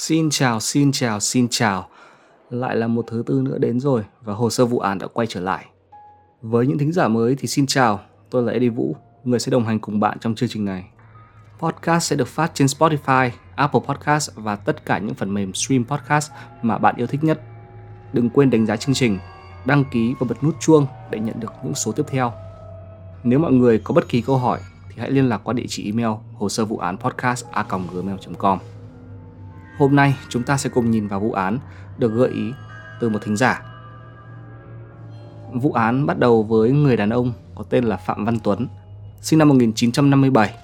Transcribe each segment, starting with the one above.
Xin chào. Lại là một thứ tư nữa đến rồi và hồ sơ vụ án đã quay trở lại. Với những thính giả mới thì xin chào, tôi là Eddie Vũ, người sẽ đồng hành cùng bạn trong chương trình này. Podcast sẽ được phát trên Spotify, Apple Podcast và tất cả những phần mềm stream podcast mà bạn yêu thích nhất. Đừng quên đánh giá chương trình, đăng ký và bật nút chuông để nhận được những số tiếp theo. Nếu mọi người có bất kỳ câu hỏi thì hãy liên lạc qua địa chỉ email hosovuanpodcast@gmail.com. Hôm nay chúng ta sẽ cùng nhìn vào vụ án được gợi ý từ một thính giả. Vụ án bắt đầu với người đàn ông có tên là Phạm Văn Tuấn, sinh năm 1957,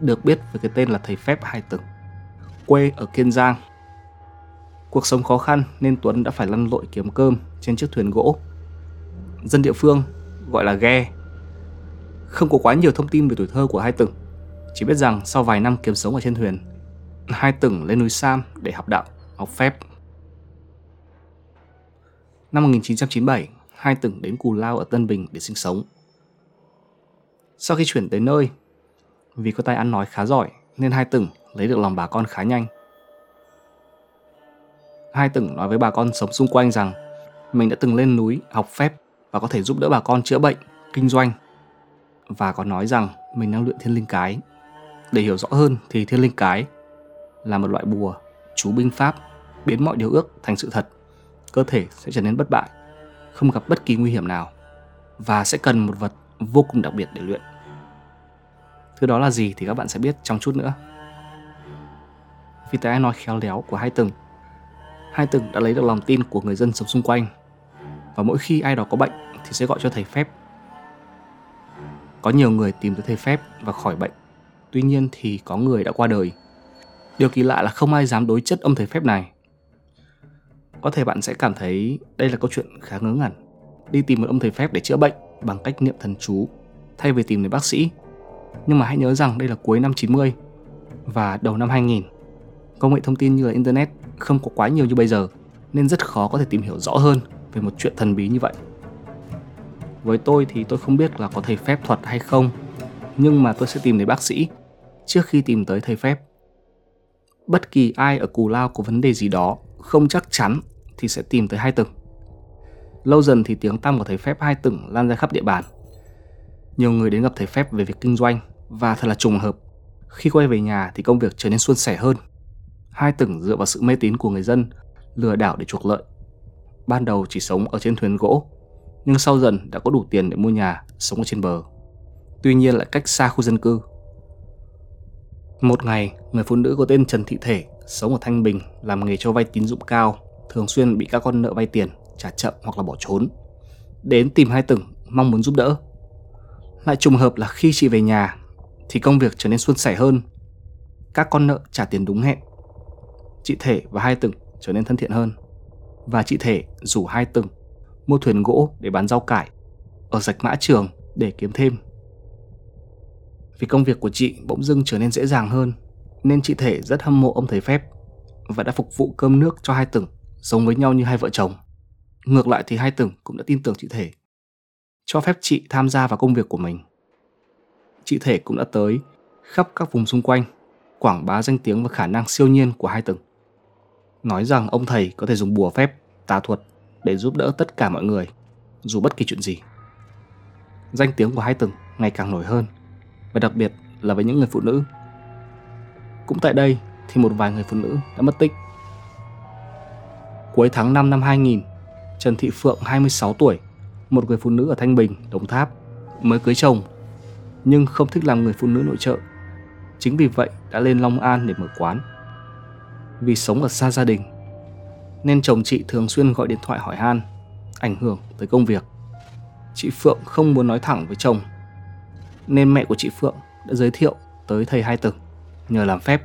được biết với cái tên là thầy Phép Hai Tửng, quê ở Kiên Giang. Cuộc sống khó khăn nên Tuấn đã phải lăn lội kiếm cơm trên chiếc thuyền gỗ, dân địa phương gọi là ghe. Không có quá nhiều thông tin về tuổi thơ của Hai Tửng, chỉ biết rằng sau vài năm kiếm sống ở trên thuyền, Hai Tửng lên núi Sam để học đạo, học phép. Năm 1997, Hai Tửng đến Cù Lao ở Tân Bình để sinh sống. Sau khi chuyển tới nơi, vì có tài ăn nói khá giỏi nên Hai Tửng lấy được lòng bà con khá nhanh. Hai Tửng nói với bà con sống xung quanh rằng mình đã từng lên núi học phép và có thể giúp đỡ bà con chữa bệnh, kinh doanh. Và có nói rằng mình đang luyện Thiên Linh Cái. Để hiểu rõ hơn thì Thiên Linh Cái là một loại bùa, chú binh pháp biến mọi điều ước thành sự thật. Cơ thể sẽ trở nên bất bại, không gặp bất kỳ nguy hiểm nào, và sẽ cần một vật vô cùng đặc biệt để luyện. Thứ đó là gì thì các bạn sẽ biết trong chút nữa. Vì tài nói khéo léo của Hai Tửng đã lấy được lòng tin của người dân sống xung quanh. Và mỗi khi ai đó có bệnh thì sẽ gọi cho thầy Phép. Có nhiều người tìm tới thầy Phép và khỏi bệnh. Tuy nhiên thì có người đã qua đời. Điều kỳ lạ là không ai dám đối chất ông thầy Phép này. Có thể bạn sẽ cảm thấy đây là câu chuyện khá ngớ ngẩn. Đi tìm một ông thầy Phép để chữa bệnh bằng cách niệm thần chú thay vì tìm đến bác sĩ. Nhưng mà hãy nhớ rằng đây là cuối năm 90 và đầu năm 2000. Công nghệ thông tin như là Internet không có quá nhiều như bây giờ, nên rất khó có thể tìm hiểu rõ hơn về một chuyện thần bí như vậy. Với tôi thì tôi không biết là có thầy phép thuật hay không, nhưng mà tôi sẽ tìm đến bác sĩ trước khi tìm tới thầy phép. Bất kỳ ai ở Cù Lao có vấn đề gì đó không chắc chắn thì sẽ tìm tới Hai Tửng. Lâu dần thì tiếng tăm của thầy phép Hai Tửng lan ra khắp địa bàn. Nhiều người đến gặp thầy phép về việc kinh doanh, và thật là trùng hợp, khi quay về nhà thì công việc trở nên suôn sẻ hơn. Hai Tửng dựa vào sự mê tín của người dân lừa đảo để chuộc lợi. Ban đầu chỉ sống ở trên thuyền gỗ, nhưng sau dần đã có đủ tiền để mua nhà, sống ở trên bờ. Tuy nhiên lại cách xa khu dân cư. Một ngày, người phụ nữ có tên Trần Thị Thể sống ở Thanh Bình làm nghề cho vay tín dụng cao, thường xuyên bị các con nợ vay tiền trả chậm hoặc là bỏ trốn, đến tìm Hai Tửng mong muốn giúp đỡ. Lại trùng hợp là khi chị về nhà thì công việc trở nên suôn sẻ hơn. Các con nợ trả tiền đúng hẹn. Chị Thể và Hai Tửng trở nên thân thiện hơn. Và chị Thể rủ Hai Tửng mua thuyền gỗ để bán rau cải ở rạch Mã Trường để kiếm thêm. Vì công việc của chị bỗng dưng trở nên dễ dàng hơn, nên chị Thể rất hâm mộ ông thầy phép và đã phục vụ cơm nước cho Hai Tửng, sống với nhau như hai vợ chồng. Ngược lại thì Hai Tửng cũng đã tin tưởng chị Thể, cho phép chị tham gia vào công việc của mình. Chị Thể cũng đã tới khắp các vùng xung quanh, quảng bá danh tiếng và khả năng siêu nhiên của Hai Tửng, nói rằng ông thầy có thể dùng bùa phép, tà thuật để giúp đỡ tất cả mọi người, dù bất kỳ chuyện gì. Danh tiếng của Hai Tửng ngày càng nổi hơn, và đặc biệt là với những người phụ nữ. Cũng tại đây thì một vài người phụ nữ đã mất tích. Cuối tháng 5 năm 2000, Trần Thị Phượng 26 tuổi, một người phụ nữ ở Thanh Bình, Đồng Tháp, mới cưới chồng, nhưng không thích làm người phụ nữ nội trợ. Chính vì vậy đã lên Long An để mở quán. Vì sống ở xa gia đình nên chồng chị thường xuyên gọi điện thoại hỏi han, ảnh hưởng tới công việc. Chị Phượng không muốn nói thẳng với chồng, nên mẹ của chị Phượng đã giới thiệu tới thầy Hai Tửng nhờ làm phép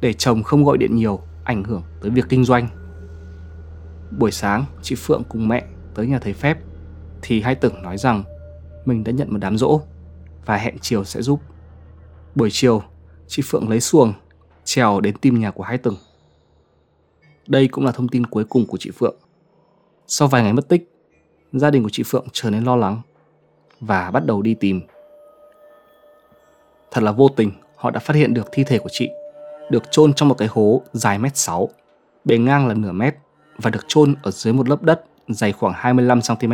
để chồng không gọi điện nhiều, ảnh hưởng tới việc kinh doanh. Buổi sáng chị Phượng cùng mẹ tới nhà thầy phép thì Hai Tửng nói rằng mình đã nhận một đám giỗ và hẹn chiều sẽ giúp. Buổi chiều chị Phượng lấy xuồng trèo đến tìm nhà của Hai Tửng. Đây cũng là thông tin cuối cùng của chị Phượng. Sau vài ngày mất tích, gia đình của chị Phượng trở nên lo lắng và bắt đầu đi tìm. Thật là vô tình, họ đã phát hiện được thi thể của chị, được chôn trong một cái hố dài 1,6 m bề ngang là nửa mét và được chôn ở dưới một lớp đất dày khoảng 25 cm.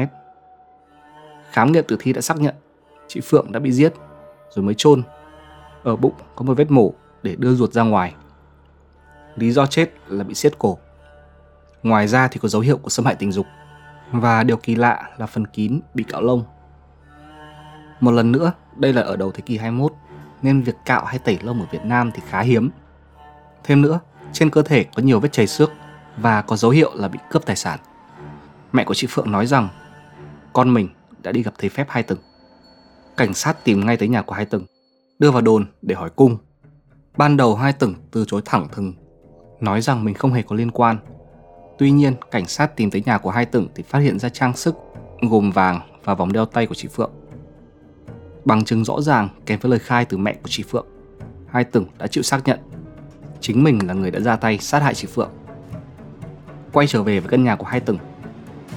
Khám nghiệm tử thi đã xác nhận chị Phượng đã bị giết rồi mới chôn. Ở bụng có một vết mổ để đưa ruột ra ngoài. Lý do chết là bị siết cổ. Ngoài ra thì có dấu hiệu của xâm hại tình dục. Và điều kỳ lạ là phần kín bị cạo lông. Một lần nữa, đây là ở đầu thế kỷ 21 nên việc cạo hay tẩy lông ở Việt Nam thì khá hiếm. Thêm nữa, trên cơ thể có nhiều vết chảy xước và có dấu hiệu là bị cướp tài sản. Mẹ của chị Phượng nói rằng con mình đã đi gặp thầy phép Hai Tửng. Cảnh sát tìm ngay tới nhà của Hai Tửng, đưa vào đồn để hỏi cung. Ban đầu Hai Tửng từ chối thẳng thừng, nói rằng mình không hề có liên quan. Tuy nhiên, cảnh sát tìm tới nhà của Hai Tửng thì phát hiện ra trang sức gồm vàng và vòng đeo tay của chị Phượng. Bằng chứng rõ ràng kèm với lời khai từ mẹ của chị Phượng, Hai Tửng đã chịu xác nhận chính mình là người đã ra tay sát hại chị Phượng. Quay trở về với căn nhà của Hai Tửng,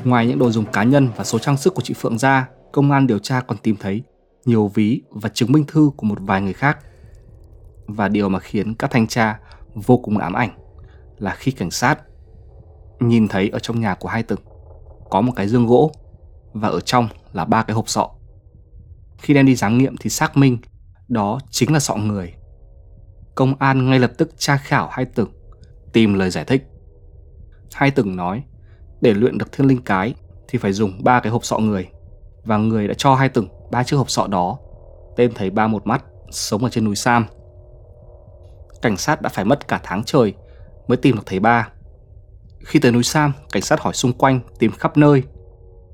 ngoài những đồ dùng cá nhân và số trang sức của chị Phượng ra, công an điều tra còn tìm thấy nhiều ví và chứng minh thư của một vài người khác. Và điều mà khiến các thanh tra vô cùng ám ảnh là khi cảnh sát nhìn thấy ở trong nhà của Hai Tửng có một cái giường gỗ và ở trong là 3 cái hộp sọ. Khi đem đi giám nghiệm thì xác minh đó chính là sọ người. Công an ngay lập tức tra khảo Hai Tửng, tìm lời giải thích. Hai Tửng nói để luyện được thiên linh cái thì phải dùng 3 cái hộp sọ người, và người đã cho Hai Tửng 3 chiếc hộp sọ đó. Tên thấy ba một mắt sống ở trên núi Sam. Cảnh sát đã phải mất cả tháng trời mới tìm được thầy ba. Khi tới núi Sam, cảnh sát hỏi xung quanh, tìm khắp nơi.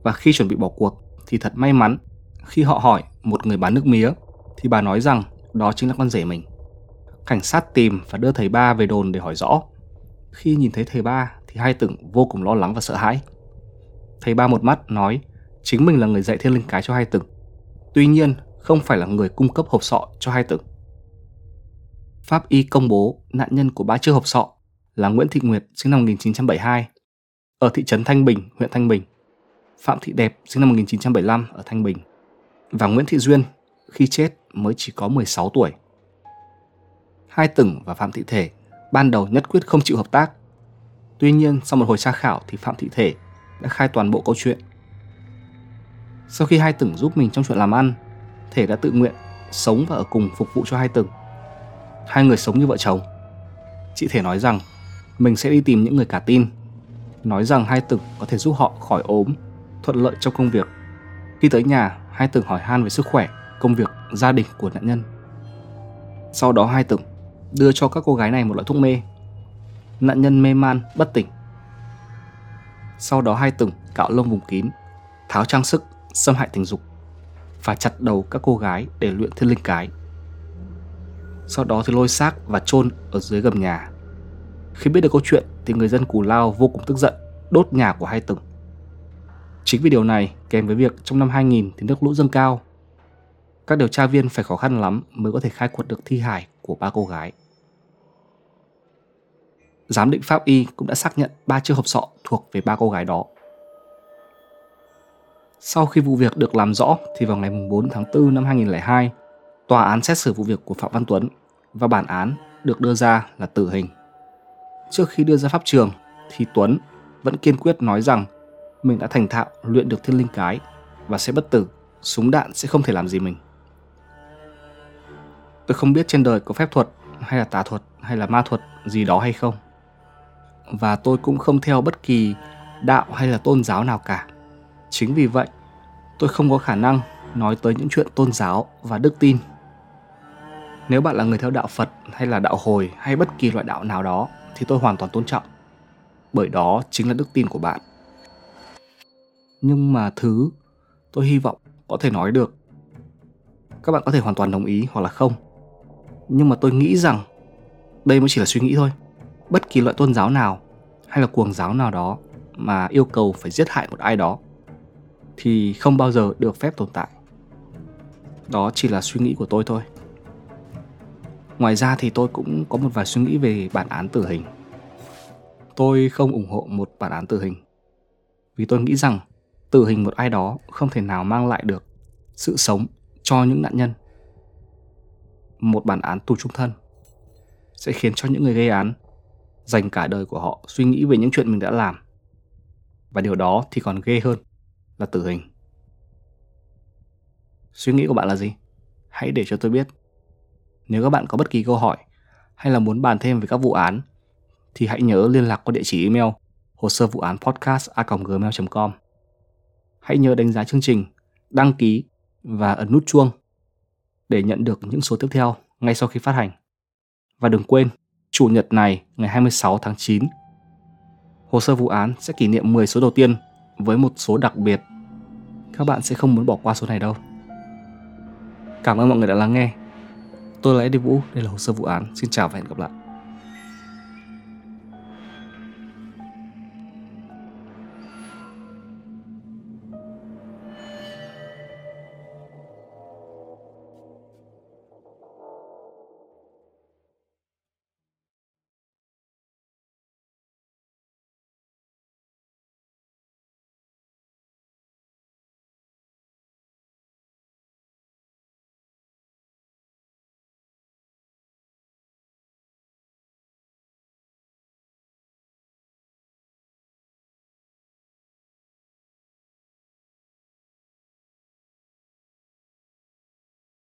Và khi chuẩn bị bỏ cuộc thì thật may mắn, khi họ hỏi một người bán nước mía thì bà nói rằng đó chính là con rể mình. Cảnh sát tìm và đưa thầy ba về đồn để hỏi rõ. Khi nhìn thấy thầy ba thì Hai Tửng vô cùng lo lắng và sợ hãi. Thầy ba một mắt nói chính mình là người dạy thiên linh cái cho Hai Tửng, tuy nhiên không phải là người cung cấp hộp sọ cho Hai Tửng. Pháp y công bố nạn nhân của 3 chiếc hộp sọ là Nguyễn Thị Nguyệt sinh năm 1972 ở thị trấn Thanh Bình, huyện Thanh Bình, Phạm Thị Đẹp sinh năm 1975 ở Thanh Bình, và Nguyễn Thị Duyên khi chết mới chỉ có 16 tuổi. Hai Tửng và Phạm Thị Thể ban đầu nhất quyết không chịu hợp tác. Tuy nhiên, sau một hồi tra khảo thì Phạm Thị Thể đã khai toàn bộ câu chuyện. Sau khi Hai Tửng giúp mình trong chuyện làm ăn, Thể đã tự nguyện sống và ở cùng phục vụ cho Hai Tửng. Hai người sống như vợ chồng. Chị Thể nói rằng mình sẽ đi tìm những người cả tin, nói rằng Hai Tửng có thể giúp họ khỏi ốm, thuận lợi trong công việc. Khi tới nhà, Hai Tửng hỏi han về sức khỏe, công việc, gia đình của nạn nhân. Sau đó Hai Tửng đưa cho các cô gái này một loại thuốc mê. Nạn nhân mê man, bất tỉnh. Sau đó Hai Tửng cạo lông vùng kín, tháo trang sức, xâm hại tình dục và chặt đầu các cô gái để luyện thiên linh cái. Sau đó thì lôi xác và chôn ở dưới gầm nhà. Khi biết được câu chuyện thì người dân Cù Lao vô cùng tức giận, đốt nhà của Hai Tửng. Chính vì điều này kèm với việc trong năm 2000 thì nước lũ dâng cao, các điều tra viên phải khó khăn lắm mới có thể khai quật được thi hài của 3 cô gái. Giám định pháp y cũng đã xác nhận 3 chiếc hộp sọ thuộc về 3 cô gái đó. Sau khi vụ việc được làm rõ thì vào ngày 4 tháng 4 năm 2002, tòa án xét xử vụ việc của Phạm Văn Tuấn và bản án được đưa ra là tử hình. Trước khi đưa ra pháp trường thì Tuấn vẫn kiên quyết nói rằng mình đã thành thạo luyện được thiên linh cái và sẽ bất tử, súng đạn sẽ không thể làm gì mình. Tôi không biết trên đời có phép thuật hay là tà thuật hay là ma thuật gì đó hay không. Và tôi cũng không theo bất kỳ đạo hay là tôn giáo nào cả. Chính vì vậy, tôi không có khả năng nói tới những chuyện tôn giáo và đức tin. Nếu bạn là người theo đạo Phật hay là đạo Hồi hay bất kỳ loại đạo nào đó thì tôi hoàn toàn tôn trọng, bởi đó chính là đức tin của bạn. Nhưng mà thứ tôi hy vọng có thể nói được, các bạn có thể hoàn toàn đồng ý hoặc là không, nhưng mà tôi nghĩ rằng đây mới chỉ là suy nghĩ thôi. Bất kỳ loại tôn giáo nào hay là cuồng giáo nào đó mà yêu cầu phải giết hại một ai đó thì không bao giờ được phép tồn tại. Đó chỉ là suy nghĩ của tôi thôi. Ngoài ra thì tôi cũng có một vài suy nghĩ về bản án tử hình. Tôi không ủng hộ một bản án tử hình, vì tôi nghĩ rằng tử hình một ai đó không thể nào mang lại được sự sống cho những nạn nhân. Một bản án tù chung thân sẽ khiến cho những người gây án dành cả đời của họ suy nghĩ về những chuyện mình đã làm. Và điều đó thì còn ghê hơn là tử hình. Suy nghĩ của bạn là gì? Hãy để cho tôi biết. Nếu các bạn có bất kỳ câu hỏi hay là muốn bàn thêm về các vụ án thì hãy nhớ liên lạc qua địa chỉ email hosovuoanpodcast@gmail.com. Hãy nhớ đánh giá chương trình, đăng ký và ấn nút chuông để nhận được những số tiếp theo ngay sau khi phát hành. Và đừng quên, Chủ nhật này, ngày 26 tháng 9, Hồ sơ vụ án sẽ kỷ niệm 10 số đầu tiên với một số đặc biệt. Các bạn sẽ không muốn bỏ qua số này đâu. Cảm ơn mọi người đã lắng nghe. Tôi là Eddie Vũ, đây là Hồ sơ vụ án. Xin chào và hẹn gặp lại.